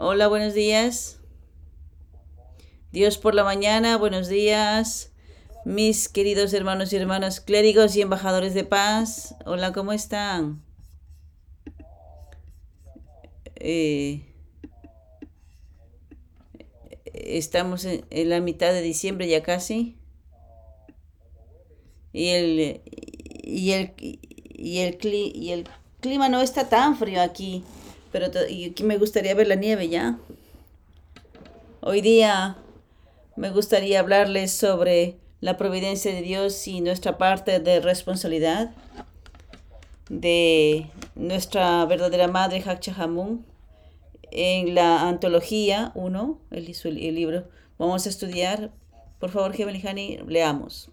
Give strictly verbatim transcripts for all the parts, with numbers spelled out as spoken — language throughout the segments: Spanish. Hola, buenos días. Dios por la mañana, buenos días. Mis queridos hermanos y hermanas clérigos y embajadores de paz. Hola, ¿cómo están? Eh, estamos en, en la mitad de diciembre ya casi. Y el, y el, y el, y el clima no está tan frío aquí. Pero y aquí me gustaría ver la nieve ya. Hoy día me gustaría hablarles sobre la providencia de Dios y nuestra parte de responsabilidad de nuestra verdadera madre Hak Ja Han Moon. En la antología uno, el, el libro, vamos a estudiar. Por favor, Gemeljani, leamos.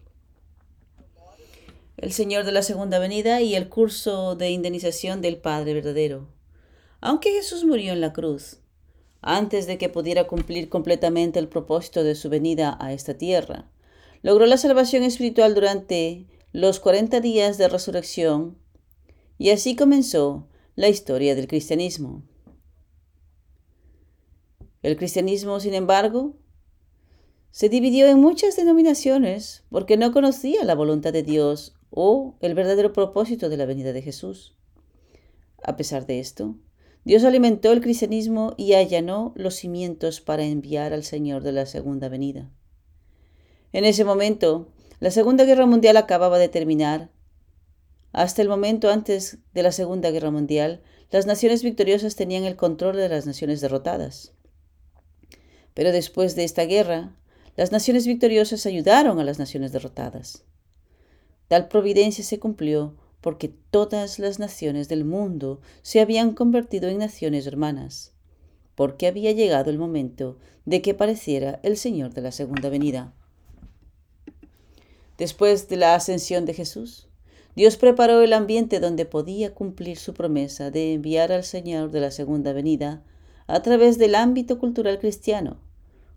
El Señor de la Segunda Venida y el curso de indemnización del Padre Verdadero. Aunque Jesús murió en la cruz, antes de que pudiera cumplir completamente el propósito de su venida a esta tierra, logró la salvación espiritual durante los cuarenta días de resurrección, y así comenzó la historia del cristianismo. El cristianismo, sin embargo, se dividió en muchas denominaciones porque no conocía la voluntad de Dios o el verdadero propósito de la venida de Jesús. A pesar de esto, Dios alimentó el cristianismo y allanó los cimientos para enviar al Señor de la Segunda Venida. En ese momento, la Segunda Guerra Mundial acababa de terminar. Hasta el momento antes de la Segunda Guerra Mundial, las naciones victoriosas tenían el control de las naciones derrotadas. Pero después de esta guerra, las naciones victoriosas ayudaron a las naciones derrotadas. Tal providencia se cumplió porque todas las naciones del mundo se habían convertido en naciones hermanas, porque había llegado el momento de que apareciera el Señor de la Segunda Venida. Después de la ascensión de Jesús, Dios preparó el ambiente donde podía cumplir su promesa de enviar al Señor de la Segunda Venida a través del ámbito cultural cristiano,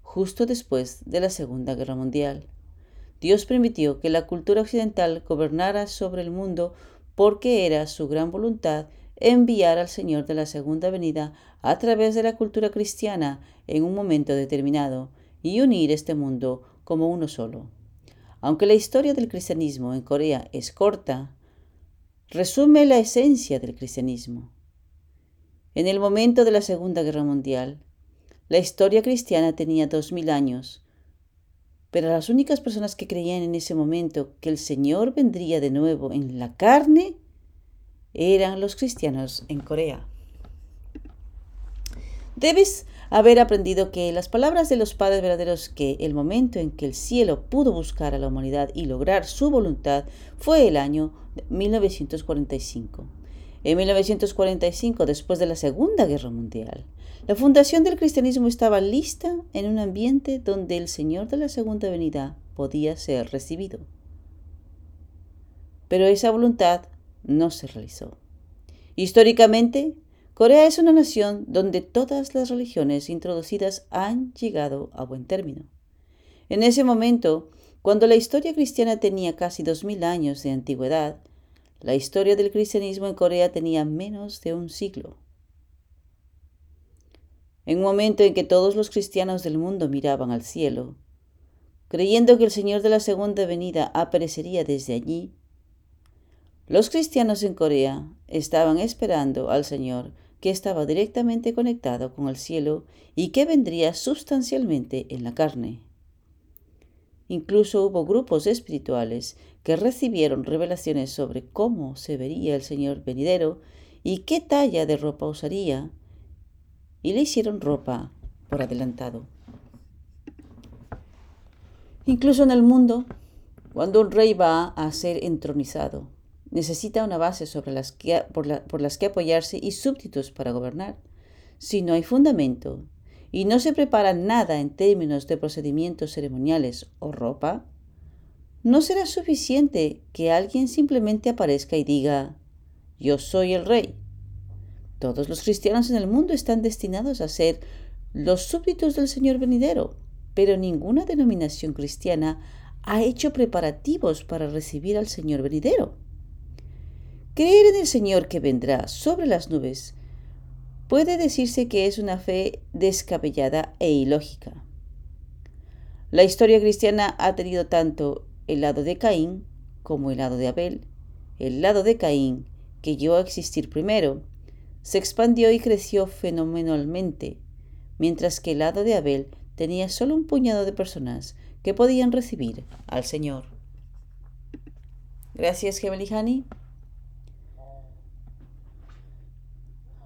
justo después de la Segunda Guerra Mundial. Dios permitió que la cultura occidental gobernara sobre el mundo porque era su gran voluntad enviar al Señor de la Segunda Venida a través de la cultura cristiana en un momento determinado y unir este mundo como uno solo. Aunque la historia del cristianismo en Corea es corta, resume la esencia del cristianismo. En el momento de la Segunda Guerra Mundial, la historia cristiana tenía dos mil años, pero las únicas personas que creían en ese momento que el Señor vendría de nuevo en la carne eran los cristianos en Corea. Debes haber aprendido que las palabras de los padres verdaderos que el momento en que el cielo pudo buscar a la humanidad y lograr su voluntad fue el año mil novecientos cuarenta y cinco. En mil novecientos cuarenta y cinco, después de la Segunda Guerra Mundial, la fundación del cristianismo estaba lista en un ambiente donde el Señor de la Segunda Venida podía ser recibido. Pero esa voluntad no se realizó. Históricamente, Corea es una nación donde todas las religiones introducidas han llegado a buen término. En ese momento, cuando la historia cristiana tenía casi dos mil años de antigüedad, la historia del cristianismo en Corea tenía menos de un siglo. En un momento en que todos los cristianos del mundo miraban al cielo, creyendo que el Señor de la Segunda Venida aparecería desde allí, los cristianos en Corea estaban esperando al Señor que estaba directamente conectado con el cielo y que vendría sustancialmente en la carne. Incluso hubo grupos espirituales que recibieron revelaciones sobre cómo se vería el Señor venidero y qué talla de ropa usaría, y le hicieron ropa por adelantado. Incluso en el mundo, cuando un rey va a ser entronizado, necesita una base sobre las que, por, la, por las que apoyarse y súbditos para gobernar. Si no hay fundamento y no se prepara nada en términos de procedimientos ceremoniales o ropa, no será suficiente que alguien simplemente aparezca y diga, yo soy el rey. Todos los cristianos en el mundo están destinados a ser los súbditos del Señor venidero, pero ninguna denominación cristiana ha hecho preparativos para recibir al Señor venidero. Creer en el Señor que vendrá sobre las nubes puede decirse que es una fe descabellada e ilógica. La historia cristiana ha tenido tanto el lado de Caín como el lado de Abel. El lado de Caín, que llegó a existir primero, se expandió y creció fenomenalmente, mientras que el lado de Abel tenía solo un puñado de personas que podían recibir al Señor. Gracias, Gemeli Hani.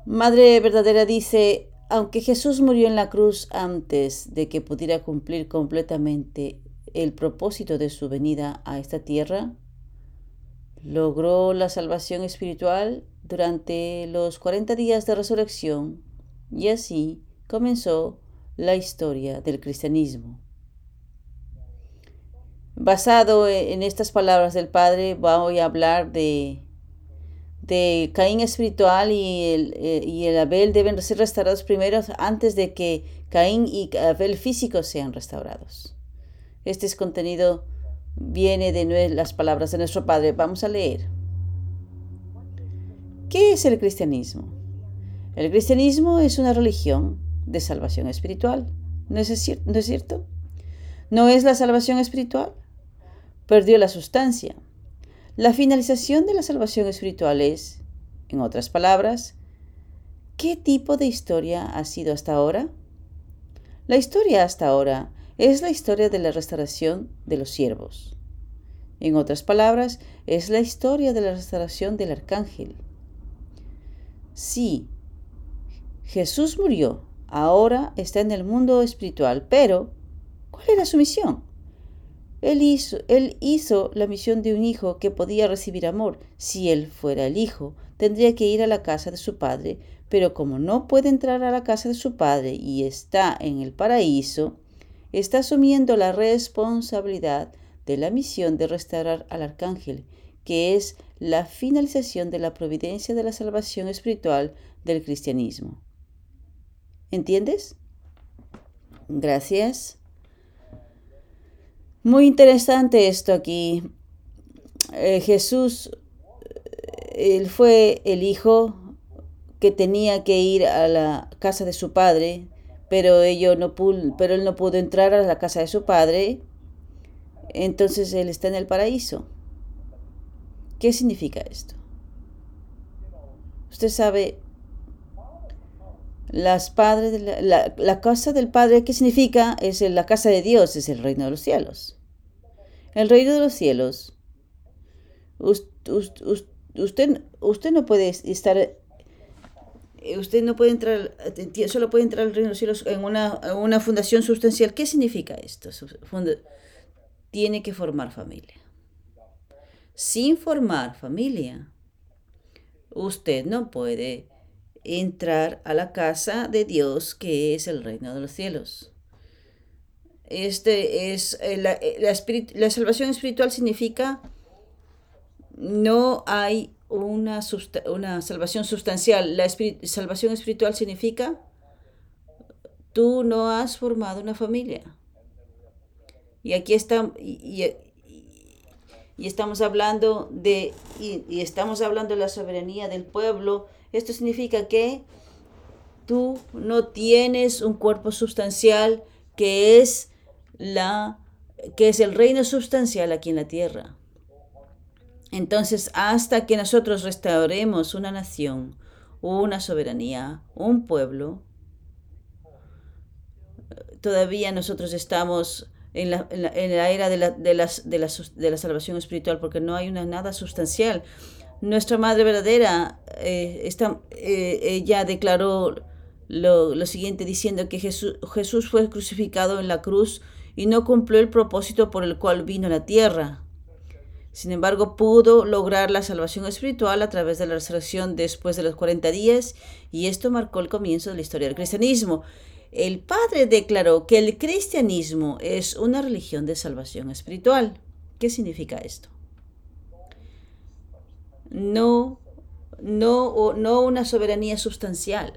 Madre Verdadera dice, aunque Jesús murió en la cruz antes de que pudiera cumplir completamente el propósito de su venida a esta tierra, logró la salvación espiritual durante los cuarenta días de resurrección y así comenzó la historia del cristianismo. Basado en estas palabras del Padre, voy a hablar de, de Caín espiritual y el, y el Abel deben ser restaurados primero antes de que Caín y Abel físicos sean restaurados. Este es contenido viene de las palabras de nuestro Padre. Vamos a leer. ¿Qué es el cristianismo? El cristianismo es una religión de salvación espiritual. ¿No es cierto? ¿No es la salvación espiritual? Perdió la sustancia. La finalización de la salvación espiritual es, en otras palabras, ¿qué tipo de historia ha sido hasta ahora? La historia hasta ahora es la historia de la restauración de los siervos. En otras palabras, es la historia de la restauración del arcángel. Sí, Jesús murió, ahora está en el mundo espiritual, pero ¿cuál era su misión? Él hizo, él hizo la misión de un hijo que podía recibir amor. Si él fuera el hijo, tendría que ir a la casa de su padre, pero como no puede entrar a la casa de su padre y está en el paraíso, está asumiendo la responsabilidad de la misión de restaurar al arcángel, que es la finalización de la providencia de la salvación espiritual del cristianismo. ¿Entiendes? Gracias. Muy interesante esto aquí. Eh, Jesús, él fue el hijo que tenía que ir a la casa de su padre, Pero, ello no pudo, pero él no pudo entrar a la casa de su padre, entonces él está en el paraíso. ¿Qué significa esto? Usted sabe, las padres de la, la, la casa del Padre, ¿qué significa? Es la casa de Dios, es el reino de los cielos. El reino de los cielos, usted, usted, usted no puede estar... Usted no puede entrar, solo puede entrar al reino de los cielos en una, en una fundación sustancial. ¿Qué significa esto? Funda, tiene que formar familia. Sin formar familia, usted no puede entrar a la casa de Dios, que es el reino de los cielos. Este es la, la, espirit- la salvación espiritual significa no hay Una, sust- una salvación sustancial. La espirit- salvación espiritual significa tú no has formado una familia. Y aquí está, y, y, y estamos hablando de y, y estamos hablando de la soberanía del pueblo. Esto significa que tú no tienes un cuerpo sustancial que es la que es el reino sustancial aquí en la tierra. Entonces, hasta que nosotros restauremos una nación, una soberanía, un pueblo, todavía nosotros estamos en la, en la, en la era de la, de, las, de, la, de la salvación espiritual, porque no hay una nada sustancial. Nuestra Madre Verdadera, eh, está, eh, ella declaró lo, lo siguiente, diciendo que Jesús, Jesús fue crucificado en la cruz y no cumplió el propósito por el cual vino a la tierra. Sin embargo, pudo lograr la salvación espiritual a través de la resurrección después de los cuarenta días, y esto marcó el comienzo de la historia del cristianismo. El Padre declaró que el cristianismo es una religión de salvación espiritual. ¿Qué significa esto? No, no, no una soberanía sustancial.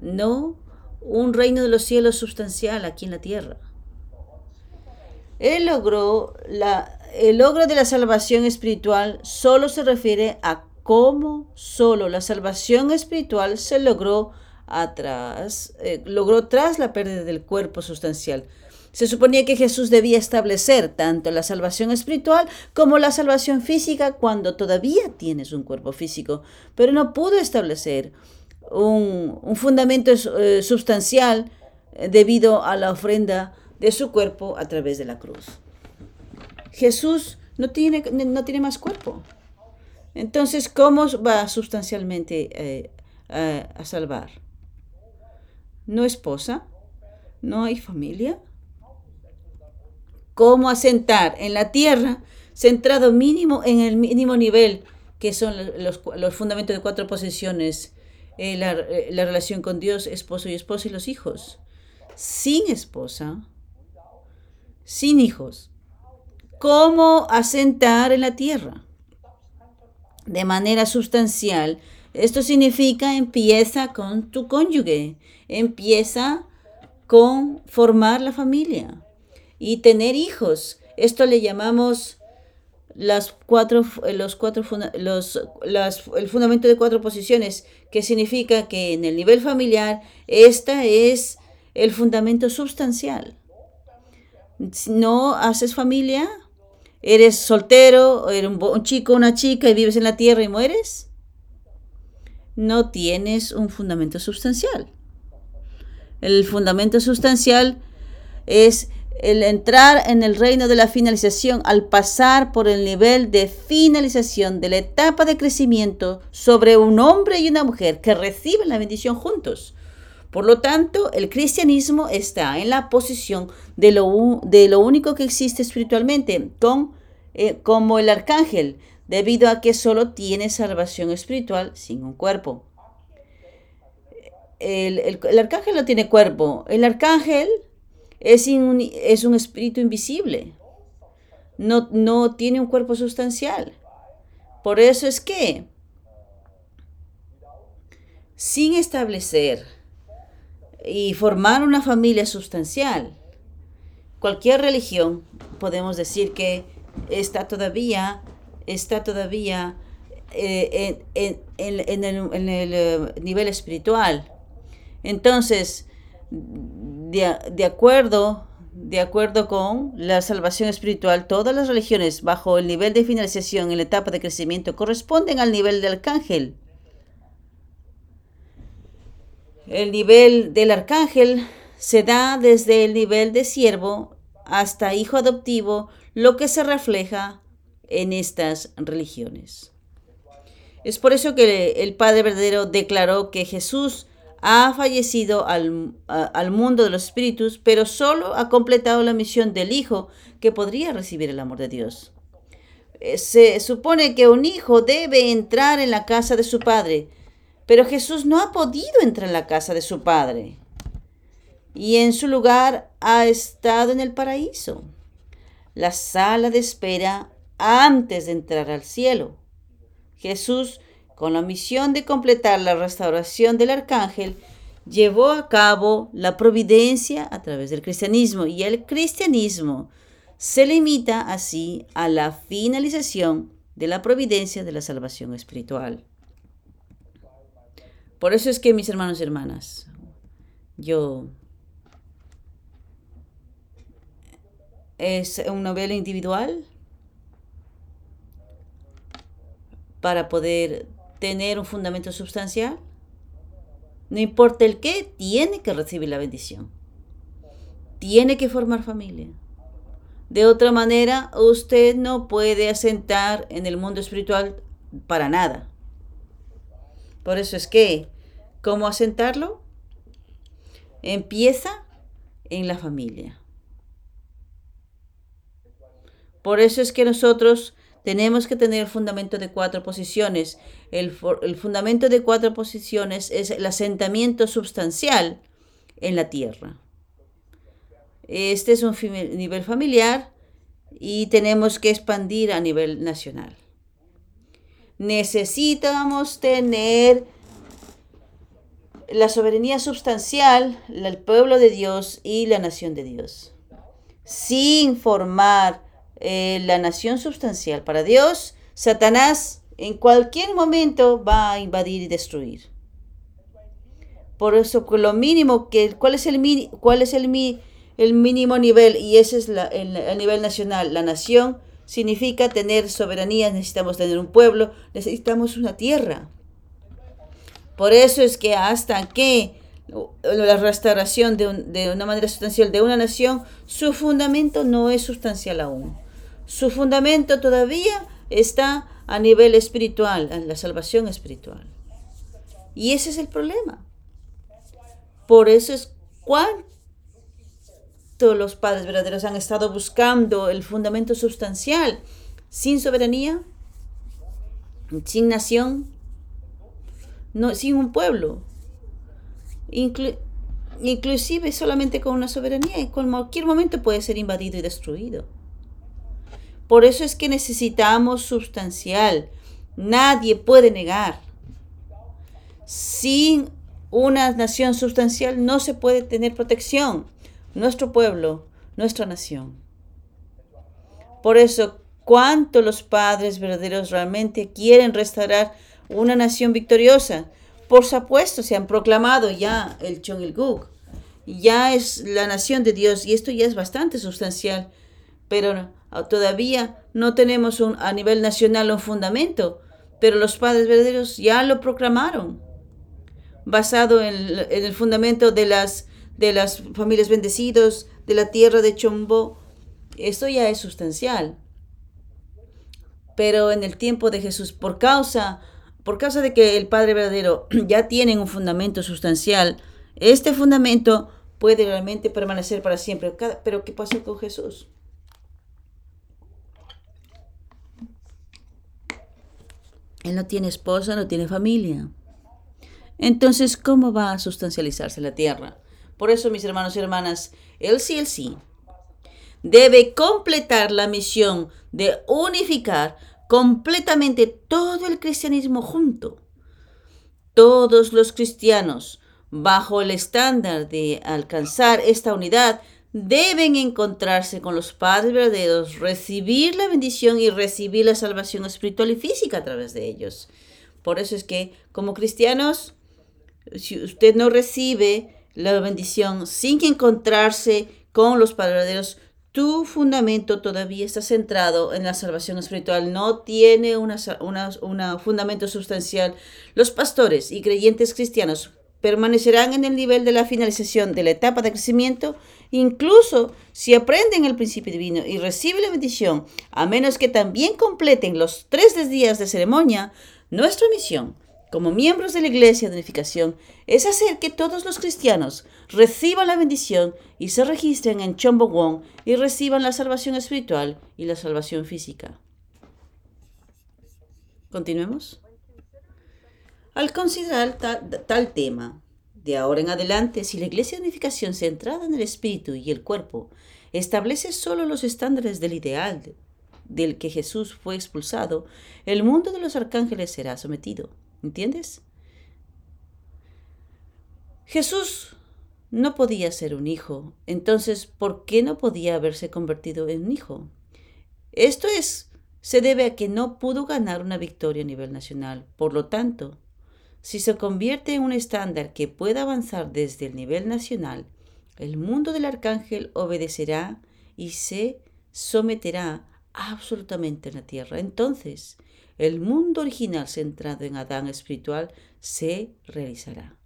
No un reino de los cielos sustancial aquí en la tierra. Él logró la... El logro de la salvación espiritual solo se refiere a cómo solo la salvación espiritual se logró, atrás, eh, logró tras la pérdida del cuerpo sustancial. Se suponía que Jesús debía establecer tanto la salvación espiritual como la salvación física cuando todavía tienes un cuerpo físico, pero no pudo establecer un, un fundamento eh, sustancial eh, debido a la ofrenda de su cuerpo a través de la cruz. Jesús no tiene, no tiene más cuerpo. Entonces, ¿cómo va sustancialmente eh, eh, a salvar? ¿No esposa? ¿No hay familia? ¿Cómo asentar en la tierra, centrado mínimo en el mínimo nivel, que son los, los fundamentos de cuatro posesiones, eh, la, eh, la relación con Dios, esposo y esposa y los hijos? Sin esposa, sin hijos. ¿Cómo asentar en la tierra de manera sustancial? Esto significa empieza con tu cónyuge, empieza con formar la familia y tener hijos. Esto le llamamos las cuatro, los cuatro los, las, el fundamento de cuatro posiciones, que significa que en el nivel familiar esta es el fundamento sustancial. Si no haces familia, eres soltero, eres un, un chico, una chica y vives en la tierra y mueres, no tienes un fundamento sustancial. El fundamento sustancial es el entrar en el reino de la finalización al pasar por el nivel de finalización de la etapa de crecimiento sobre un hombre y una mujer que reciben la bendición juntos. Por lo tanto, el cristianismo está en la posición de lo, de lo único que existe espiritualmente, con, eh, como el arcángel, debido a que solo tiene salvación espiritual sin un cuerpo. El, el, el arcángel no tiene cuerpo. El arcángel es, in, es un espíritu invisible. No, no tiene un cuerpo sustancial. Por eso es que, sin establecer y formar una familia sustancial, cualquier religión podemos decir que está todavía está todavía eh, en, en, en, el, en el nivel espiritual. Entonces, de, de acuerdo de acuerdo con la salvación espiritual, todas las religiones bajo el nivel de finalización en la etapa de crecimiento corresponden al nivel del arcángel. El nivel del arcángel se da desde el nivel de siervo hasta hijo adoptivo, lo que se refleja en estas religiones. Es por eso que el Padre Verdadero declaró que Jesús ha fallecido al, a, al mundo de los espíritus, pero solo ha completado la misión del hijo que podría recibir el amor de Dios. Se supone que un hijo debe entrar en la casa de su padre, pero Jesús no ha podido entrar en la casa de su Padre y en su lugar ha estado en el paraíso, la sala de espera antes de entrar al cielo. Jesús, con la misión de completar la restauración del arcángel, llevó a cabo la providencia a través del cristianismo, y el cristianismo se limita así a la finalización de la providencia de la salvación espiritual. Por eso es que, mis hermanos y hermanas, yo es un novelo individual para poder tener un fundamento sustancial. No importa el qué, tiene que recibir la bendición. Tiene que formar familia. De otra manera, usted no puede asentar en el mundo espiritual para nada. Por eso es que, ¿cómo asentarlo? Empieza en la familia. Por eso es que nosotros tenemos que tener el fundamento de cuatro posiciones. El, el fundamento de cuatro posiciones es el asentamiento sustancial en la tierra. Este es un fami- nivel familiar y tenemos que expandir a nivel nacional. Necesitamos tener la soberanía sustancial, el pueblo de Dios y la nación de Dios. Sin formar eh, la nación sustancial para Dios, Satanás en cualquier momento va a invadir y destruir. Por eso, lo mínimo que, ¿cuál es el mi, cuál es el, mi, el mínimo nivel? Y ese es la, el, el nivel nacional. La nación significa tener soberanía, necesitamos tener un pueblo, necesitamos una tierra. Por eso es que hasta que la restauración de, un, de una manera sustancial de una nación, su fundamento no es sustancial aún. Su fundamento todavía está a nivel espiritual, en la salvación espiritual. Y ese es el problema. Por eso es cuánto los padres verdaderos han estado buscando el fundamento sustancial, sin soberanía, sin nación, no, sin un pueblo. Inclu- inclusive solamente con una soberanía, y en cualquier momento puede ser invadido y destruido. Por eso es que necesitamos sustancial. Nadie puede negar. Sin una nación sustancial no se puede tener protección. Nuestro pueblo, nuestra nación. Por eso, ¿cuánto los padres verdaderos realmente quieren restaurar una nación victoriosa? Por supuesto, se han proclamado ya el Cheon Il Guk. Ya es la nación de Dios y esto ya es bastante sustancial. Pero todavía no tenemos un, a nivel nacional un fundamento. Pero los padres verdaderos ya lo proclamaron. Basado en, en el fundamento de las, de las familias bendecidas, de la tierra de Chombo. Esto ya es sustancial. Pero en el tiempo de Jesús, por causa... Por causa de que el Padre Verdadero ya tiene un fundamento sustancial, este fundamento puede realmente permanecer para siempre. Pero, ¿qué pasó con Jesús? Él no tiene esposa, no tiene familia. Entonces, ¿cómo va a sustancializarse la tierra? Por eso, mis hermanos y hermanas, el C L C debe completar la misión de unificar completamente todo el cristianismo junto. Todos los cristianos, bajo el estándar de alcanzar esta unidad, deben encontrarse con los padres verdaderos, recibir la bendición y recibir la salvación espiritual y física a través de ellos. Por eso es que, como cristianos, si usted no recibe la bendición sin encontrarse con los padres verdaderos, tu fundamento todavía está centrado en la salvación espiritual, no tiene un una, una fundamento sustancial. Los pastores y creyentes cristianos permanecerán en el nivel de la finalización de la etapa de crecimiento, incluso si aprenden el principio divino y reciben la bendición, a menos que también completen los tres días de ceremonia. Nuestra misión como miembros de la Iglesia de Unificación es hacer que todos los cristianos reciban la bendición y se registren en Chombo Guan y reciban la salvación espiritual y la salvación física. Continuemos. Al considerar tal, tal tema, de ahora en adelante, si la Iglesia de Unificación centrada en el espíritu y el cuerpo establece solo los estándares del ideal de, del que Jesús fue expulsado, el mundo de los arcángeles será sometido. ¿Entiendes? Jesús no podía ser un hijo. Entonces, ¿por qué no podía haberse convertido en un hijo? Esto es, se debe a que no pudo ganar una victoria a nivel nacional. Por lo tanto, si se convierte en un estándar que pueda avanzar desde el nivel nacional, el mundo del arcángel obedecerá y se someterá absolutamente en la tierra. Entonces, el mundo original centrado en Adán espiritual se realizará.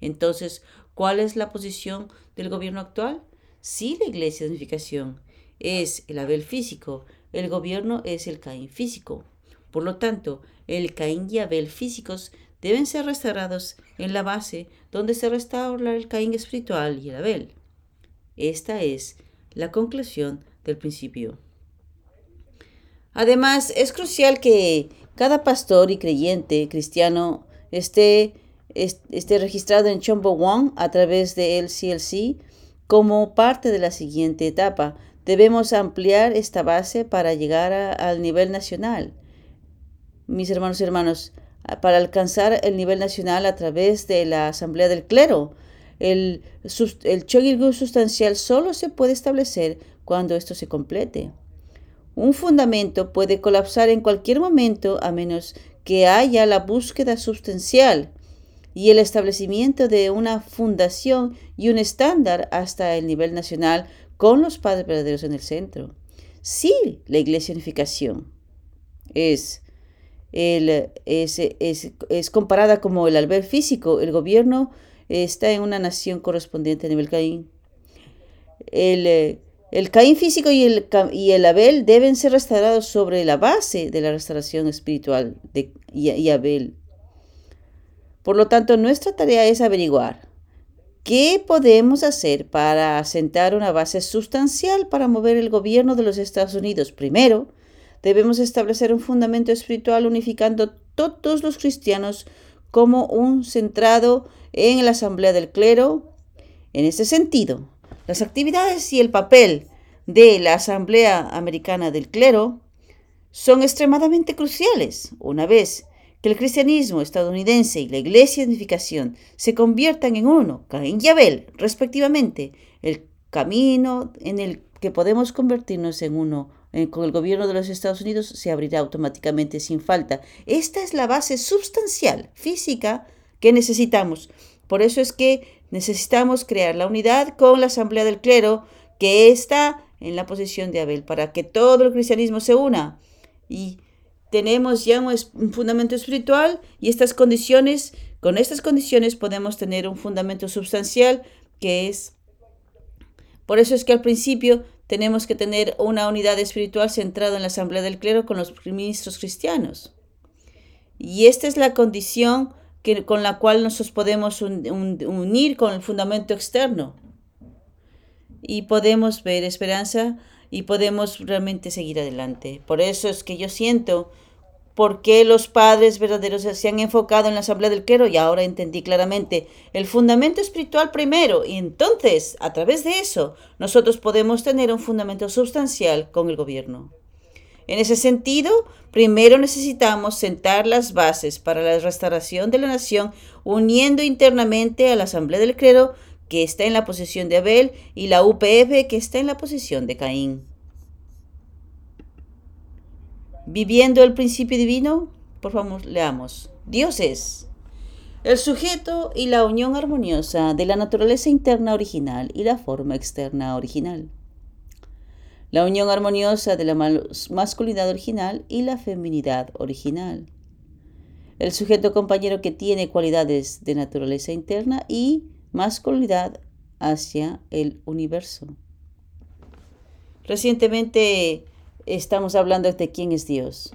Entonces, ¿cuál es la posición del gobierno actual? Si la Iglesia de Unificación es el Abel físico, el gobierno es el Caín físico. Por lo tanto, el Caín y Abel físicos deben ser restaurados en la base donde se restaura el Caín espiritual y el Abel. Esta es la conclusión del principio. Además, es crucial que cada pastor y creyente cristiano esté, est- esté registrado en Cheonbuwon a través del C L C como parte de la siguiente etapa. Debemos ampliar esta base para llegar a, al nivel nacional. Mis hermanos y hermanas, para alcanzar el nivel nacional a través de la Asamblea del Clero, el, sust- el Cheon Il Guk sustancial solo se puede establecer cuando esto se complete. Un fundamento puede colapsar en cualquier momento a menos que haya la búsqueda sustancial y el establecimiento de una fundación y un estándar hasta el nivel nacional con los padres verdaderos en el centro. Sí, la Iglesia de Unificación es, el, es, es, es comparada como el alber físico. El gobierno está en una nación correspondiente a nivel Caín. El, el Caín físico y el, y el Abel deben ser restaurados sobre la base de la restauración espiritual de y, y Abel. Por lo tanto, nuestra tarea es averiguar qué podemos hacer para asentar una base sustancial para mover el gobierno de los Estados Unidos. Primero, debemos establecer un fundamento espiritual unificando todos los cristianos como un centrado en la Asamblea del Clero. En este sentido, las actividades y el papel de la Asamblea Americana del Clero son extremadamente cruciales. Una vez que el cristianismo estadounidense y la Iglesia de Unificación se conviertan en uno, Caín y Abel, respectivamente, el camino en el que podemos convertirnos en uno en, con el gobierno de los Estados Unidos se abrirá automáticamente sin falta. Esta es la base sustancial, física, que necesitamos. Por eso es que necesitamos crear la unidad con la Asamblea del Clero, que está en la posición de Abel, para que todo el cristianismo se una. Y tenemos ya un fundamento espiritual y estas condiciones, con estas condiciones podemos tener un fundamento sustancial que es. Por eso es que al principio tenemos que tener una unidad espiritual centrada en la Asamblea del Clero con los ministros cristianos. Y esta es la condición que, con la cual nosotros podemos un, un, unir con el fundamento externo. Y podemos ver esperanza y podemos realmente seguir adelante. Por eso es que yo siento por qué los padres verdaderos se han enfocado en la Asamblea del Clero, y ahora entendí claramente el fundamento espiritual primero, y entonces, a través de eso, nosotros podemos tener un fundamento sustancial con el gobierno. En ese sentido, primero necesitamos sentar las bases para la restauración de la nación, uniendo internamente a la Asamblea del Clero, que está en la posición de Abel, y la U P F, que está en la posición de Caín. Viviendo el principio divino, por favor, leamos. Dios es el sujeto y la unión armoniosa de la naturaleza interna original y la forma externa original. La unión armoniosa de la masculinidad original y la feminidad original. El sujeto compañero que tiene cualidades de naturaleza interna y masculinidad hacia el universo. Recientemente estamos hablando de quién es Dios.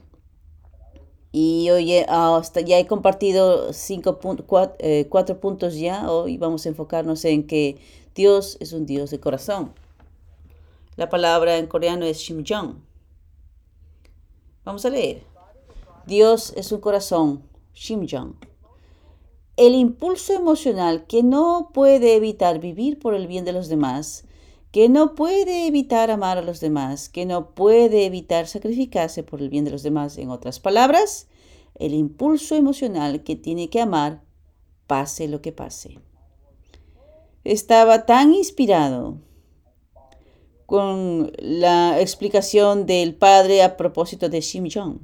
Y hoy hasta ya he compartido cinco, cuatro, eh, cuatro puntos ya. Hoy vamos a enfocarnos en que Dios es un Dios de corazón. La palabra en coreano es Shimjong. Vamos a leer. Dios es un corazón, Shimjong. El impulso emocional que no puede evitar vivir por el bien de los demás, que no puede evitar amar a los demás, que no puede evitar sacrificarse por el bien de los demás. En otras palabras, el impulso emocional que tiene que amar, pase lo que pase. Estaba tan inspirado con la explicación del padre a propósito de Shimjong.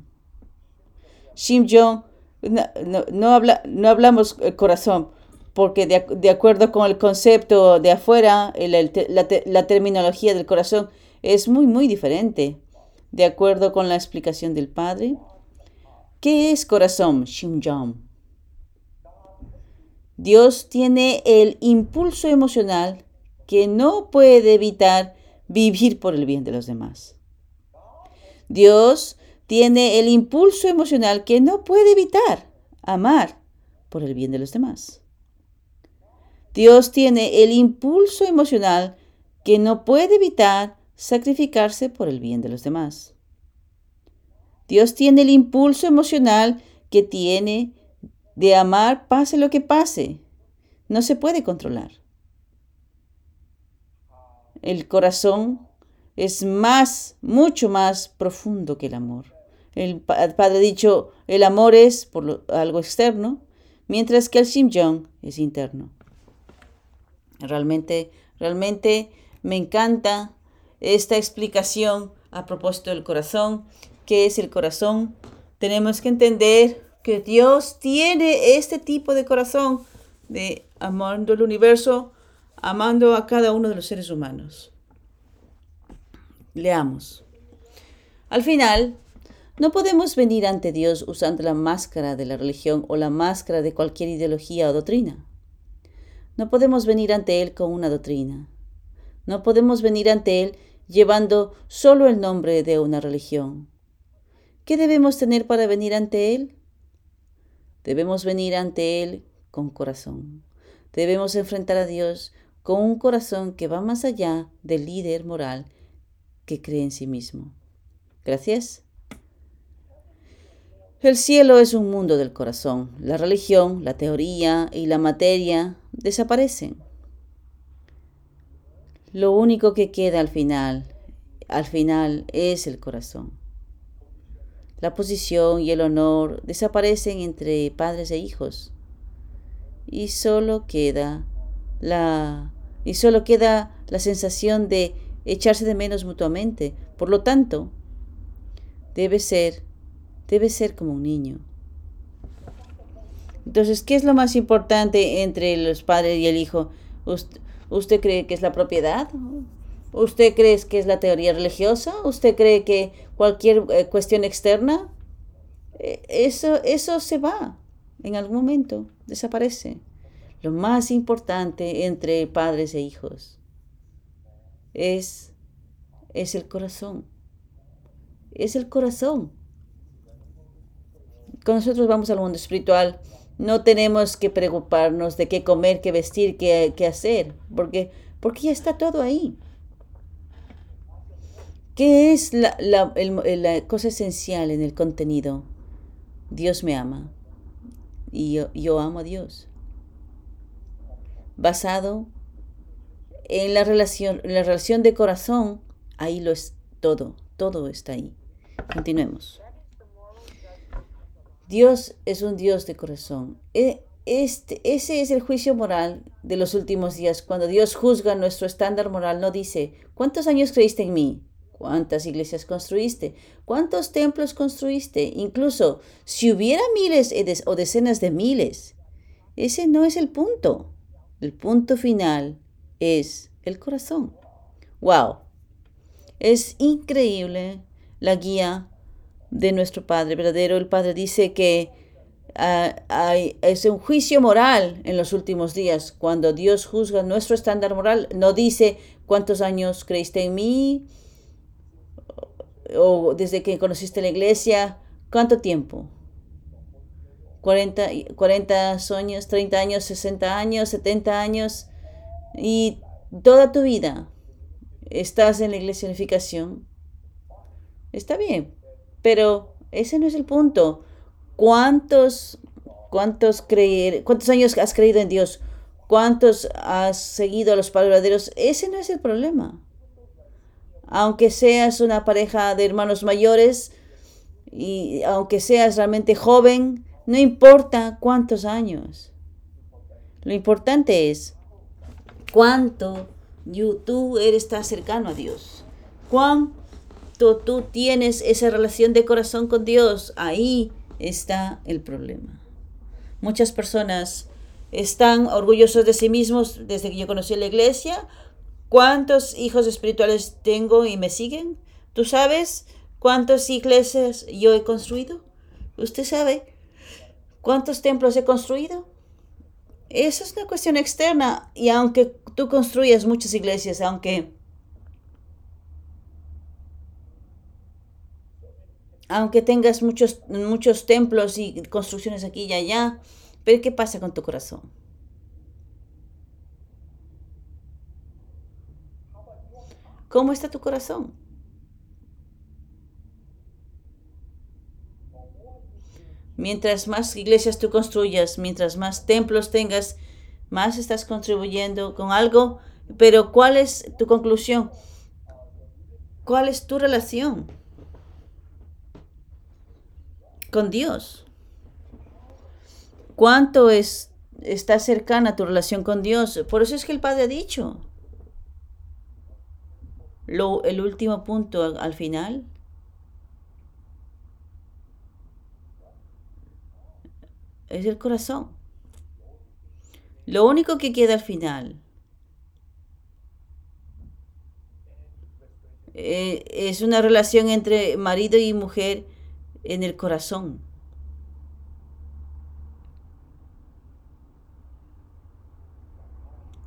Shimjong No, no, no, habla, no hablamos el corazón, porque de, de acuerdo con el concepto de afuera, el, el, la, la terminología del corazón es muy, muy diferente. De acuerdo con la explicación del padre, ¿qué es corazón? Shimjong. Dios tiene el impulso emocional que no puede evitar vivir por el bien de los demás. Dios tiene el impulso emocional que no puede evitar amar por el bien de los demás. Dios tiene el impulso emocional que no puede evitar sacrificarse por el bien de los demás. Dios tiene el impulso emocional que tiene de amar pase lo que pase. No se puede controlar. El corazón es más, mucho más profundo que el amor. El padre ha dicho, el amor es por lo, algo externo, mientras que el Shimjong es interno. Realmente, realmente me encanta esta explicación a propósito del corazón. ¿Qué es el corazón? Tenemos que entender que Dios tiene este tipo de corazón, de amando el universo, amando a cada uno de los seres humanos. Leamos. Al final, no podemos venir ante Dios usando la máscara de la religión o la máscara de cualquier ideología o doctrina. No podemos venir ante Él con una doctrina. No podemos venir ante Él llevando solo el nombre de una religión. ¿Qué debemos tener para venir ante Él? Debemos venir ante Él con corazón. Debemos enfrentar a Dios con un corazón que va más allá del líder moral que cree en sí mismo. Gracias. El cielo es un mundo del corazón. La religión, la teoría y la materia desaparecen. Lo único que queda al final, al final es el corazón. La posición y el honor desaparecen entre padres e hijos. Y solo queda la, y solo queda la sensación de echarse de menos mutuamente. Por lo tanto, debe ser, debe ser como un niño. Entonces, ¿qué es lo más importante entre los padres y el hijo? Usted, ¿Usted cree que es la propiedad? ¿Usted cree que es la teoría religiosa? ¿Usted cree que cualquier eh, cuestión externa? Eh, eso, eso se va. En algún momento desaparece. Lo más importante entre padres e hijos es, es el corazón. Es el corazón. Cuando nosotros vamos al mundo espiritual, no tenemos que preocuparnos de qué comer, qué vestir, qué, qué hacer, porque, porque ya está todo ahí. ¿Qué es la, la, el, la cosa esencial en el contenido? Dios me ama y yo, yo amo a Dios. Basado en la relación, la relación de corazón, ahí lo es todo, todo está ahí. Continuemos. Dios es un Dios de corazón. Este, ese es el juicio moral de los últimos días. Cuando Dios juzga nuestro estándar moral, no dice, ¿cuántos años creíste en mí? ¿Cuántas iglesias construiste? ¿Cuántos templos construiste? Incluso, si hubiera miles o decenas de miles, ese no es el punto. El punto final es el corazón. ¡Wow! Es increíble la guía de nuestro Padre Verdadero. El Padre dice que uh, hay, es un juicio moral en los últimos días. Cuando Dios juzga nuestro estándar moral, no dice cuántos años creíste en mí, o desde que conociste la iglesia, cuánto tiempo, cuarenta, cuarenta años, treinta años, sesenta años, setenta años, y toda tu vida estás en la Iglesia de Unificación. Está bien. Pero ese no es el punto. ¿Cuántos, cuántos, creer, ¿Cuántos años has creído en Dios? ¿Cuántos has seguido a los padres verdaderos? Ese no es el problema. Aunque seas una pareja de hermanos mayores, y aunque seas realmente joven, no importa cuántos años. Lo importante es cuánto tú eres tan cercano a Dios. ¿Cuánto? Tú tienes esa relación de corazón con Dios, ahí está el problema. Muchas personas están orgullosos de sí mismos desde que yo conocí la iglesia. ¿Cuántos hijos espirituales tengo y me siguen? ¿Tú sabes cuántas iglesias yo he construido? ¿Usted sabe cuántos templos he construido? Eso es una cuestión externa, y aunque tú construyas muchas iglesias, aunque... aunque tengas muchos, muchos templos y construcciones aquí y allá, pero ¿qué pasa con tu corazón? ¿Cómo está tu corazón? Mientras más iglesias tú construyas, mientras más templos tengas, más estás contribuyendo con algo, pero ¿cuál es tu conclusión? ¿Cuál es tu relación con Dios? ¿Cuánto es, está cercana tu relación con Dios? Por eso es que el Padre ha dicho, Lo, el último punto al, al final. Es el corazón. Lo único que queda al final eh, es una relación entre marido y mujer en el corazón.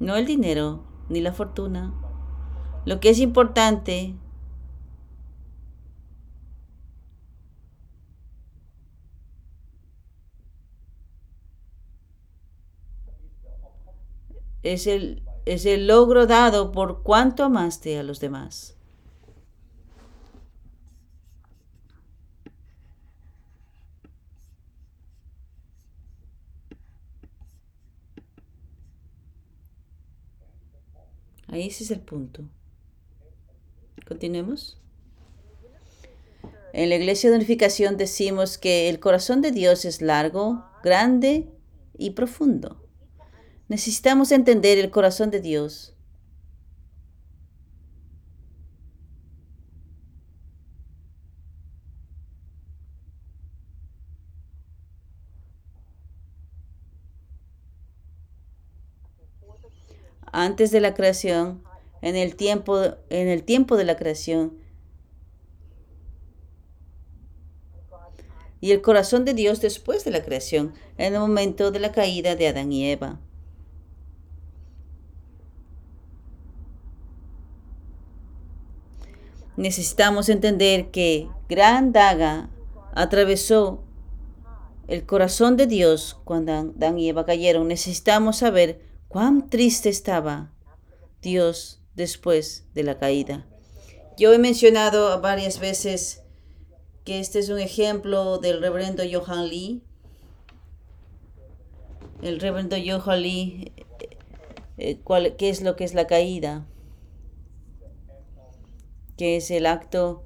No el dinero ni la fortuna. Lo que es importante es el, es el logro dado por cuanto amaste a los demás. Ahí ese es el punto. Continuemos. En la Iglesia de Unificación decimos que el corazón de Dios es largo, grande y profundo. Necesitamos entender el corazón de Dios. Antes de la creación, en el tiempo, en el tiempo de la creación, y el corazón de Dios después de la creación, en el momento de la caída de Adán y Eva. Necesitamos entender que gran daga atravesó el corazón de Dios cuando Adán y Eva cayeron. Necesitamos saber cuán triste estaba Dios después de la caída. Yo he mencionado varias veces que este es un ejemplo del Reverendo Johan Lee. El Reverendo Johan Lee, eh, cuál, ¿qué es lo que es la caída? Que es el acto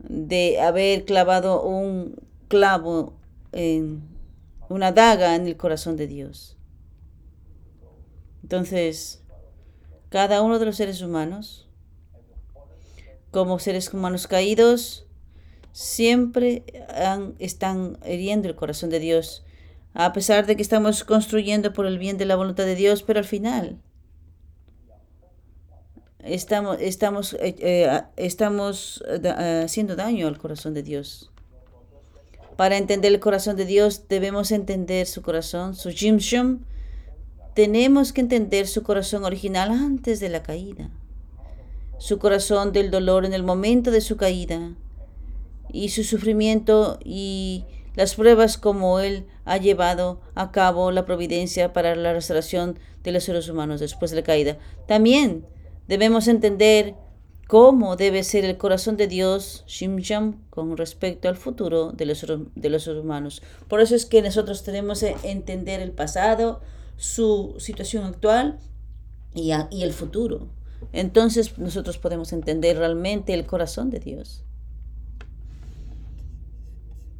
de haber clavado un clavo, en una daga en el corazón de Dios. Entonces, cada uno de los seres humanos, como seres humanos caídos, siempre han, están hiriendo el corazón de Dios, a pesar de que estamos construyendo por el bien de la voluntad de Dios, pero al final Estamos, estamos, eh, eh, estamos eh, haciendo daño al corazón de Dios. Para entender el corazón de Dios, debemos entender su corazón, su jimshum. Tenemos que entender su corazón original antes de la caída. Su corazón del dolor en el momento de su caída. Y su sufrimiento y las pruebas como Él ha llevado a cabo la providencia para la restauración de los seres humanos después de la caída. También debemos entender cómo debe ser el corazón de Dios, Shimsham, con respecto al futuro de los, de los humanos. Por eso es que nosotros tenemos que entender el pasado, su situación actual y, a, y el futuro. Entonces nosotros podemos entender realmente el corazón de Dios.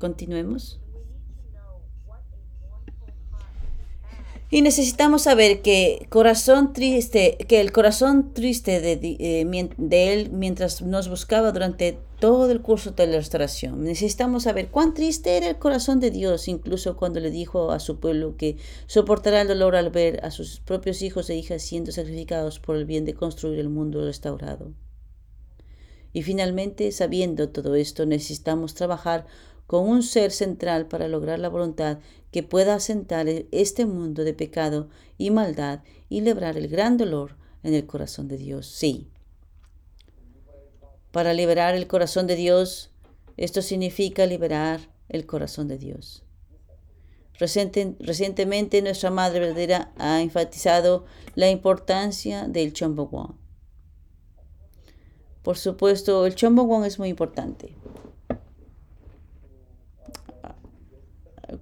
Continuemos. Y necesitamos saber que corazón triste, que el corazón triste de, de, de él mientras nos buscaba durante todo el curso de la restauración. Necesitamos saber cuán triste era el corazón de Dios, incluso cuando le dijo a su pueblo que soportará el dolor al ver a sus propios hijos e hijas siendo sacrificados por el bien de construir el mundo restaurado. Y finalmente, sabiendo todo esto, necesitamos trabajar con un ser central para lograr la voluntad que pueda asentar este mundo de pecado y maldad y librar el gran dolor en el corazón de Dios. Sí. Para liberar el corazón de Dios, esto significa liberar el corazón de Dios. Recientemente, nuestra Madre Verdadera ha enfatizado la importancia del Chombo Guan. Por supuesto, el Chombo Guan es muy importante.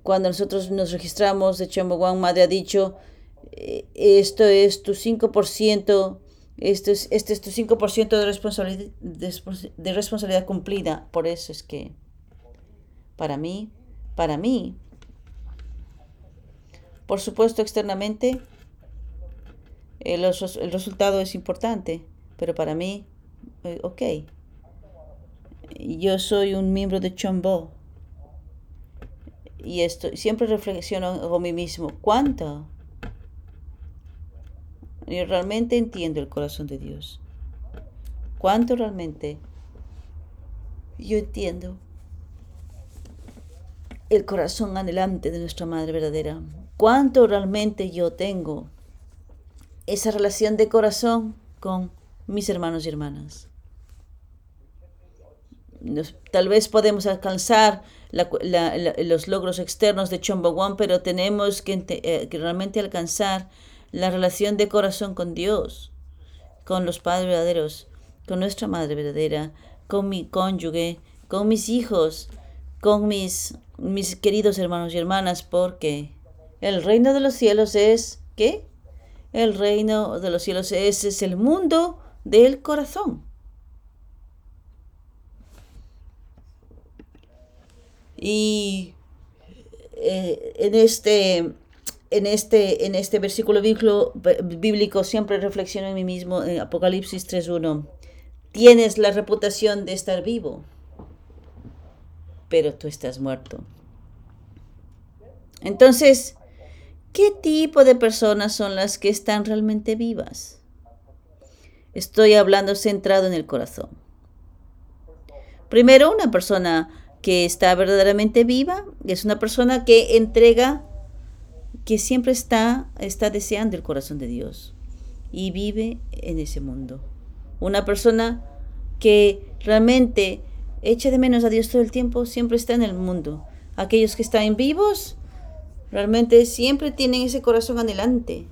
Cuando nosotros nos registramos de Chombo Guan, Madre ha dicho, esto es tu cinco por ciento, esto es, este es tu cinco por ciento de responsabilidad, de, de responsabilidad cumplida. Por eso es que, para mí, para mí, por supuesto externamente, el, el resultado es importante, pero para mí, ok, yo soy un miembro de Chombo. Y esto, siempre reflexiono con mí mismo, ¿cuánto? Yo realmente entiendo el corazón de Dios. ¿Cuánto realmente yo entiendo el corazón anhelante de nuestra Madre Verdadera? ¿Cuánto realmente yo tengo esa relación de corazón con mis hermanos y hermanas? Nos, tal vez podemos alcanzar la, la, la, los logros externos de Chombo Guan, pero tenemos que, eh, que realmente alcanzar la relación de corazón con Dios, con los padres verdaderos, con nuestra Madre Verdadera, con mi cónyuge, con mis hijos, con mis, mis queridos hermanos y hermanas, porque el reino de los cielos es, ¿qué? El reino de los cielos es, es el mundo del corazón. Y eh, en este en este en este versículo bíblico, bíblico siempre reflexiono en mí mismo, en Apocalipsis tres uno. Tienes la reputación de estar vivo, pero tú estás muerto. Entonces, ¿qué tipo de personas son las que están realmente vivas? Estoy hablando centrado en el corazón. Primero, una persona que está verdaderamente viva, es una persona que entrega, que siempre está, está deseando el corazón de Dios y vive en ese mundo. Una persona que realmente echa de menos a Dios todo el tiempo, siempre está en el mundo. Aquellos que están vivos realmente siempre tienen ese corazón anhelante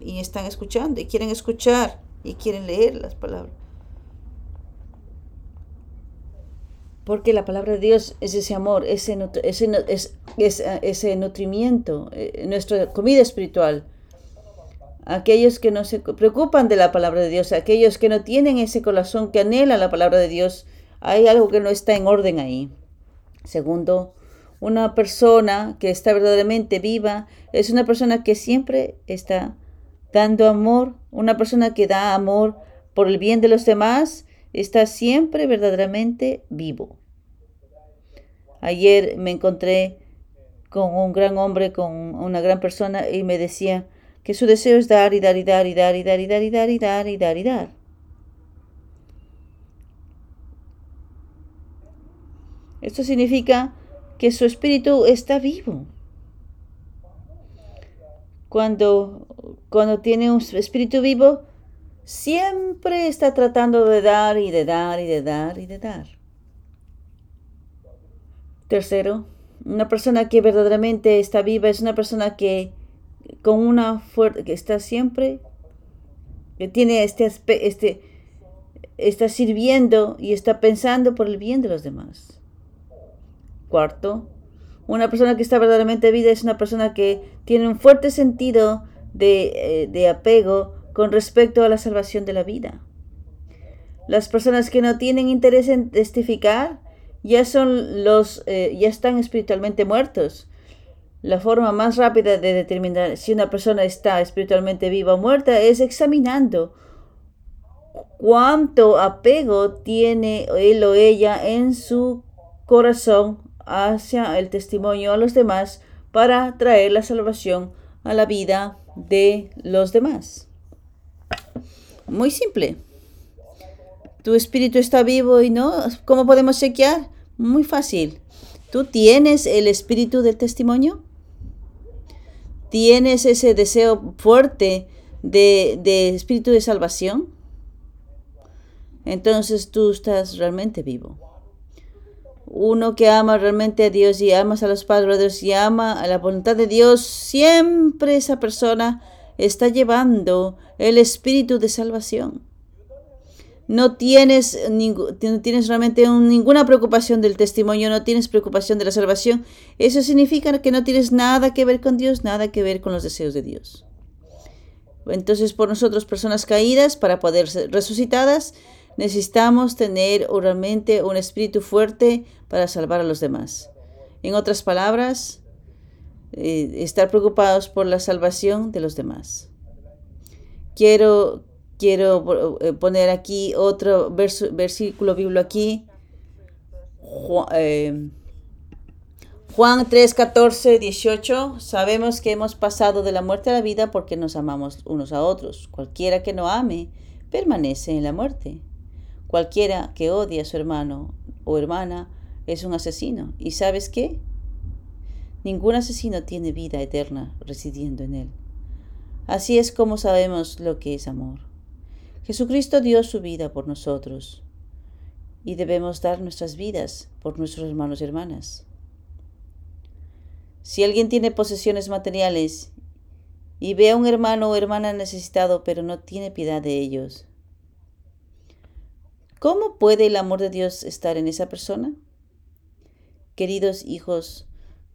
y están escuchando y quieren escuchar y quieren leer las palabras. Porque la palabra de Dios es ese amor, ese, ese, ese, ese, ese nutrimiento, nuestra comida espiritual. Aquellos que no se preocupan de la palabra de Dios, aquellos que no tienen ese corazón que anhela la palabra de Dios, hay algo que no está en orden ahí. Segundo, una persona que está verdaderamente viva es una persona que siempre está dando amor, una persona que da amor por el bien de los demás, está siempre verdaderamente vivo. Ayer me encontré con un gran hombre, con una gran persona, y me decía que su deseo es dar y dar y dar y dar y dar y dar y dar y dar y dar y dar. Esto significa que su espíritu está vivo. Cuando, cuando tiene un espíritu vivo, siempre está tratando de dar y de dar y de dar y de dar. Tercero, una persona que verdaderamente está viva es una persona que con una fuerza que está siempre, que tiene este aspecto, este, está sirviendo y está pensando por el bien de los demás. Cuarto, una persona que está verdaderamente viva es una persona que tiene un fuerte sentido de, de apego con respecto a la salvación de la vida. Las personas que no tienen interés en testificar ya son los eh, ya están espiritualmente muertos. La forma más rápida de determinar si una persona está espiritualmente viva o muerta es examinando cuánto apego tiene él o ella en su corazón hacia el testimonio a los demás para traer la salvación a la vida de los demás. Muy simple. Tu espíritu está vivo y no. ¿Cómo podemos chequear? Muy fácil. ¿Tú tienes el espíritu del testimonio? ¿Tienes ese deseo fuerte de, de espíritu de salvación? Entonces tú estás realmente vivo. Uno que ama realmente a Dios y amas a los padres de Dios y ama a la voluntad de Dios, siempre esa persona está llevando el espíritu de salvación. No tienes, ningu- no tienes realmente un, ninguna preocupación del testimonio, no tienes preocupación de la salvación. Eso significa que no tienes nada que ver con Dios, nada que ver con los deseos de Dios. Entonces, por nosotros, personas caídas, para poder ser resucitadas, necesitamos tener realmente un espíritu fuerte para salvar a los demás. En otras palabras, Eh, estar preocupados por la salvación de los demás. Quiero Quiero poner aquí otro verso, versículo bíblico aquí. Juan, eh, Juan tres, catorce, dieciocho. Sabemos que hemos pasado de la muerte a la vida porque nos amamos unos a otros. Cualquiera que no ame permanece en la muerte. Cualquiera que odia a su hermano o hermana es un asesino. ¿Y sabes qué? Ningún asesino tiene vida eterna residiendo en él. Así es como sabemos lo que es amor. Jesucristo dio su vida por nosotros y debemos dar nuestras vidas por nuestros hermanos y hermanas. Si alguien tiene posesiones materiales y ve a un hermano o hermana necesitado pero no tiene piedad de ellos, ¿cómo puede el amor de Dios estar en esa persona? Queridos hijos,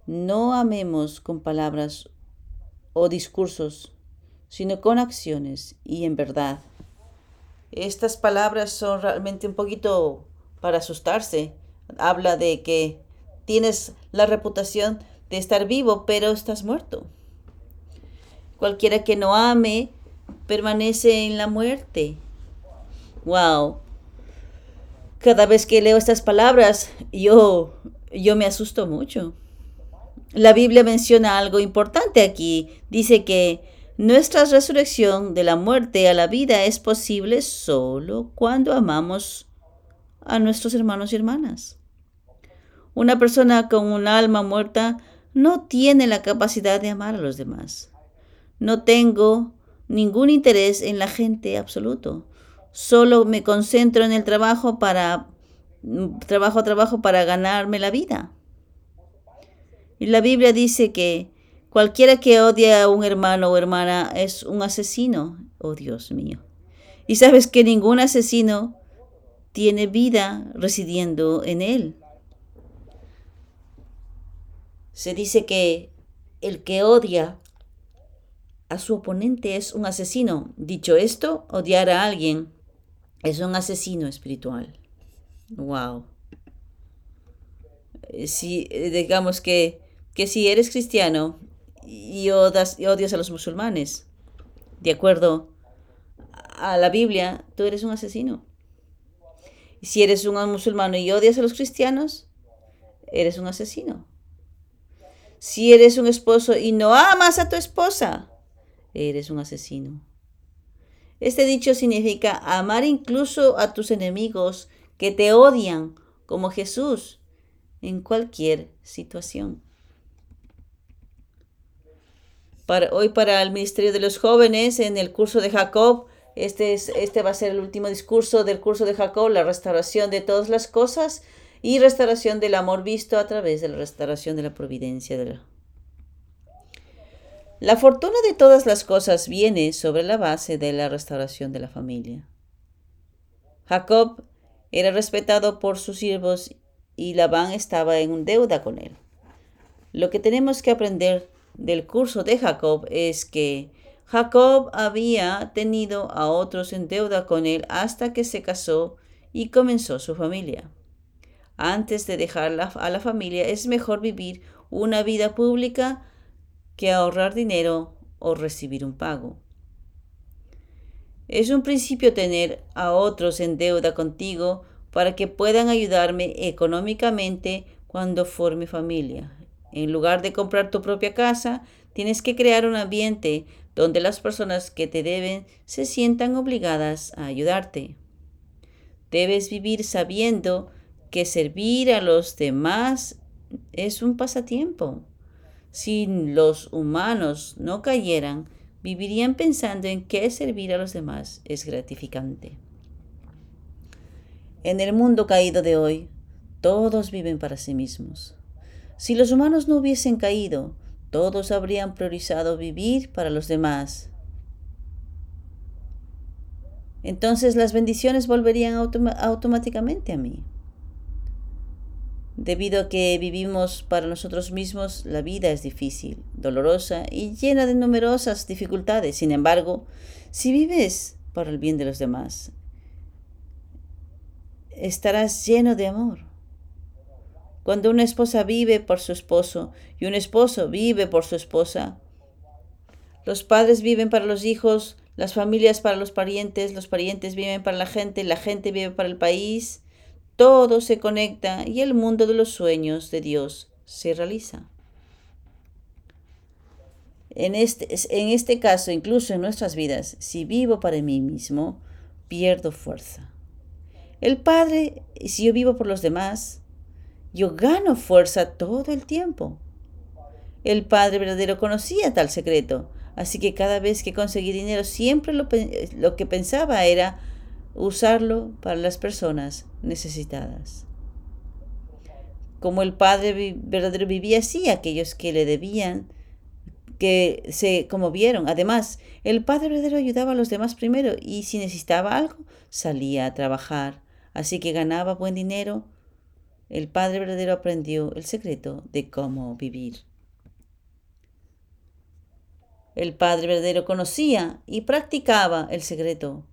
no amemos con palabras o discursos, sino con acciones y en verdad. Estas palabras son realmente un poquito para asustarse. Habla de que tienes la reputación de estar vivo, pero estás muerto. Cualquiera que no ame permanece en la muerte. Wow. Cada vez que leo estas palabras, yo, yo me asusto mucho. La Biblia menciona algo importante aquí. Dice que nuestra resurrección de la muerte a la vida es posible solo cuando amamos a nuestros hermanos y hermanas. Una persona con un alma muerta no tiene la capacidad de amar a los demás. No tengo ningún interés en la gente absoluto. Solo me concentro en el trabajo para trabajo a trabajo para ganarme la vida. Y la Biblia dice que cualquiera que odia a un hermano o hermana es un asesino. Oh, Dios mío. Y sabes que ningún asesino tiene vida residiendo en él. Se dice que el que odia a su oponente es un asesino. Dicho esto, odiar a alguien es un asesino espiritual. Wow. Si, digamos que, que si eres cristiano y odias, odias a los musulmanes, de acuerdo a la Biblia, tú eres un asesino. Si eres un musulmano y odias a los cristianos, eres un asesino. Si eres un esposo y no amas a tu esposa, eres un asesino. Este dicho significa amar incluso a tus enemigos que te odian, como Jesús, en cualquier situación. Para hoy, para el Ministerio de los Jóvenes, en el curso de Jacob, este, es, este va a ser el último discurso del curso de Jacob, la restauración de todas las cosas y restauración del amor visto a través de la restauración de la providencia. De la... la fortuna de todas las cosas viene sobre la base de la restauración de la familia. Jacob era respetado por sus siervos y Labán estaba en deuda con él. Lo que tenemos que aprender del curso de Jacob es que Jacob había tenido a otros en deuda con él hasta que se casó y comenzó su familia. Antes de dejar la, a la familia, es mejor vivir una vida pública que ahorrar dinero o recibir un pago. Es un principio tener a otros en deuda contigo para que puedan ayudarme económicamente cuando forme familia. En lugar de comprar tu propia casa, tienes que crear un ambiente donde las personas que te deben se sientan obligadas a ayudarte. Debes vivir sabiendo que servir a los demás es un pasatiempo. Si los humanos no cayeran, vivirían pensando en que servir a los demás es gratificante. En el mundo caído de hoy, todos viven para sí mismos. Si los humanos no hubiesen caído, todos habrían priorizado vivir para los demás. Entonces las bendiciones volverían autom- automáticamente a mí. Debido a que vivimos para nosotros mismos, la vida es difícil, dolorosa y llena de numerosas dificultades. Sin embargo, si vives para el bien de los demás, estarás lleno de amor. Cuando una esposa vive por su esposo y un esposo vive por su esposa, los padres viven para los hijos, las familias para los parientes, los parientes viven para la gente, la gente vive para el país, todo se conecta y el mundo de los sueños de Dios se realiza. En este, en este caso, incluso en nuestras vidas, si vivo para mí mismo, pierdo fuerza. El Padre, si yo vivo por los demás, yo gano fuerza todo el tiempo. El Padre Verdadero conocía tal secreto, así que cada vez que conseguí dinero, siempre lo, lo que pensaba era usarlo para las personas necesitadas. Como el Padre Verdadero vivía así, aquellos que le debían, que se conmovieron. Además, el Padre Verdadero ayudaba a los demás primero y si necesitaba algo, salía a trabajar. Así que ganaba buen dinero. El Padre Verdadero aprendió el secreto de cómo vivir. El Padre Verdadero conocía y practicaba el secreto.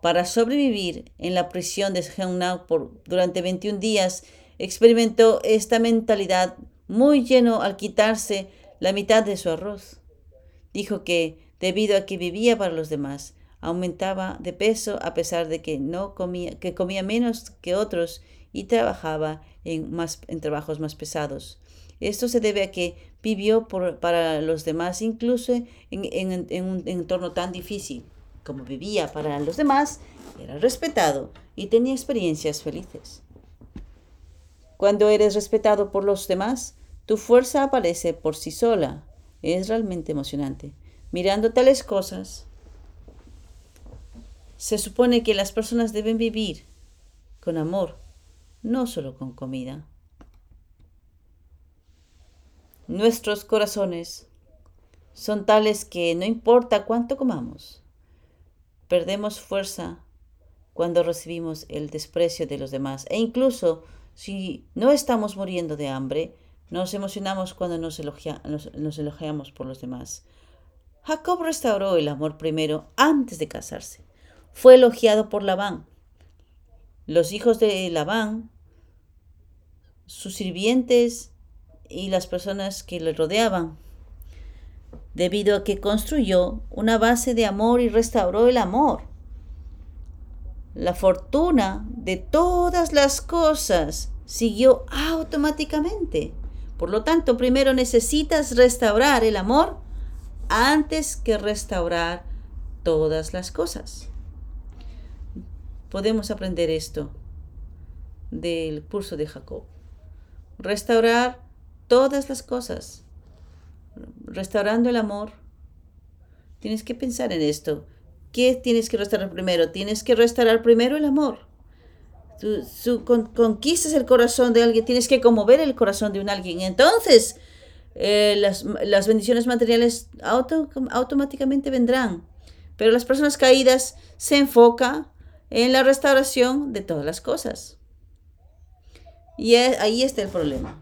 Para sobrevivir en la prisión de Cheongpyeong por durante veintiún días, experimentó esta mentalidad muy lleno al quitarse la mitad de su arroz. Dijo que, debido a que vivía para los demás, aumentaba de peso a pesar de que no comía, que comía menos que otros y trabajaba en, más, en trabajos más pesados. Esto se debe a que vivió por, para los demás, incluso en, en, en un entorno tan difícil. Como vivía para los demás, era respetado y tenía experiencias felices. Cuando eres respetado por los demás, tu fuerza aparece por sí sola. Es realmente emocionante. Mirando tales cosas, se supone que las personas deben vivir con amor, no solo con comida. Nuestros corazones son tales que no importa cuánto comamos, perdemos fuerza cuando recibimos el desprecio de los demás. E incluso si no estamos muriendo de hambre, nos emocionamos cuando nos, elogia, nos, nos elogiamos por los demás. Jacob restauró el amor primero antes de casarse. Fue elogiado por Labán. Los hijos de Labán, sus sirvientes y las personas que le rodeaban, debido a que construyó una base de amor y restauró el amor. La fortuna de todas las cosas siguió automáticamente. Por lo tanto, primero necesitas restaurar el amor antes que restaurar todas las cosas. Podemos aprender esto del curso de Jacob. Restaurar todas las cosas. Restaurando el amor. Tienes que pensar en esto. ¿Qué tienes que restaurar primero? Tienes que restaurar primero el amor. Tú, tú con, conquistas el corazón de alguien, tienes que conmover el corazón de un alguien. Entonces, eh, las, las bendiciones materiales auto, automáticamente vendrán. Pero las personas caídas se enfocan en la restauración de todas las cosas. Y es, ahí está el problema.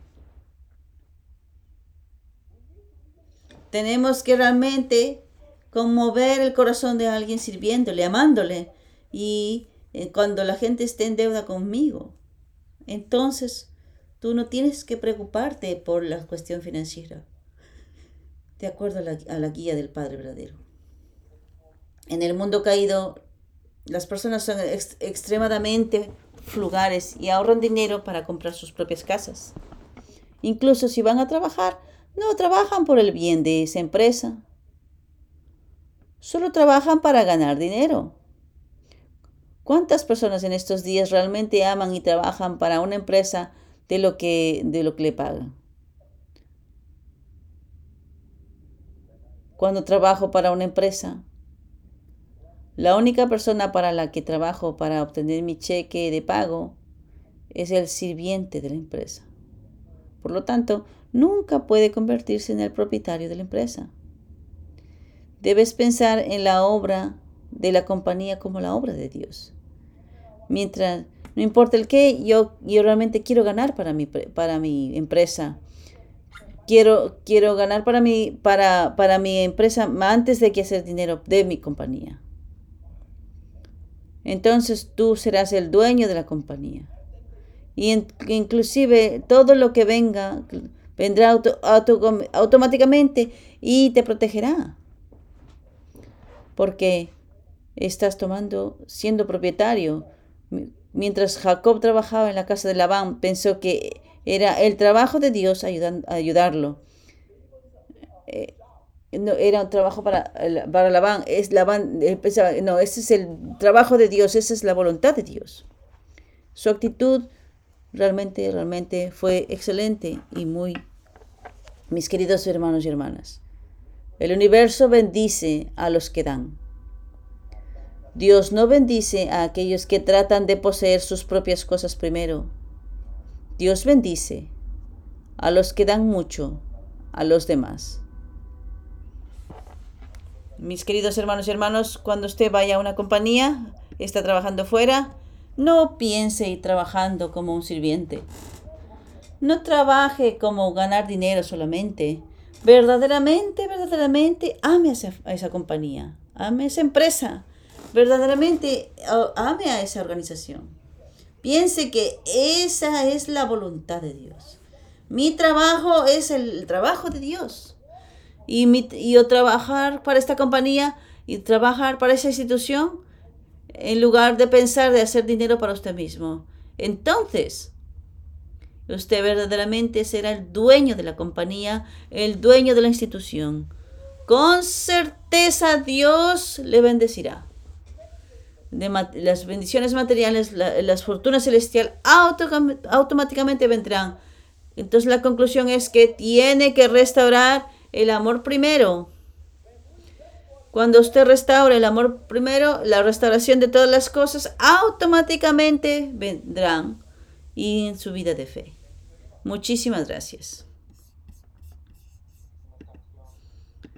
Tenemos que realmente conmover el corazón de alguien sirviéndole, amándole. Y cuando la gente esté en deuda conmigo, entonces tú no tienes que preocuparte por la cuestión financiera, de acuerdo a la, a la guía del Padre Verdadero. En el mundo caído, las personas son ex, extremadamente frugares y ahorran dinero para comprar sus propias casas. Incluso si van a trabajar, no trabajan por el bien de esa empresa. Solo trabajan para ganar dinero. ¿Cuántas personas en estos días realmente aman y trabajan para una empresa de lo que, de lo que le pagan? Cuando trabajo para una empresa, la única persona para la que trabajo para obtener mi cheque de pago es el sirviente de la empresa. Por lo tanto, nunca puede convertirse en el propietario de la empresa. Debes pensar en la obra de la compañía como la obra de Dios. Mientras, no importa el qué, yo, yo realmente quiero ganar para mi, para mi empresa. Quiero, quiero ganar para mi, para, para mi empresa antes de que hacer dinero de mi compañía. Entonces tú serás el dueño de la compañía. Y en, inclusive todo lo que venga, vendrá auto, auto, automáticamente y te protegerá. porque estás tomando, siendo propietario. Mientras Jacob trabajaba en la casa de Labán, pensó que era el trabajo de Dios ayudan, ayudarlo. Eh, no, era un trabajo para, para Labán. Es Labán pensaba, no, ese es el trabajo de Dios, esa es la voluntad de Dios. Su actitud realmente, realmente fue excelente y muy, mis queridos hermanos y hermanas. El universo bendice a los que dan. Dios no bendice a aquellos que tratan de poseer sus propias cosas primero. Dios bendice a los que dan mucho a los demás. Mis queridos hermanos y hermanas, cuando usted vaya a una compañía, está trabajando fuera, no piense ir trabajando como un sirviente. No trabaje como ganar dinero solamente. Verdaderamente, verdaderamente, ame a esa, a esa compañía, ame a esa empresa. Verdaderamente ame a esa organización. Piense que esa es la voluntad de Dios. Mi trabajo es el trabajo de Dios. Y, mi, y yo trabajar para esta compañía y trabajar para esa institución en lugar de pensar de hacer dinero para usted mismo. Entonces, usted verdaderamente será el dueño de la compañía, el dueño de la institución. Con certeza Dios le bendecirá. De las bendiciones materiales, la, las fortunas celestiales auto, automáticamente vendrán. Entonces la conclusión es que tiene que restaurar el amor primero. Cuando usted restaura el amor primero, la restauración de todas las cosas automáticamente vendrán y en su vida de fe. Muchísimas gracias.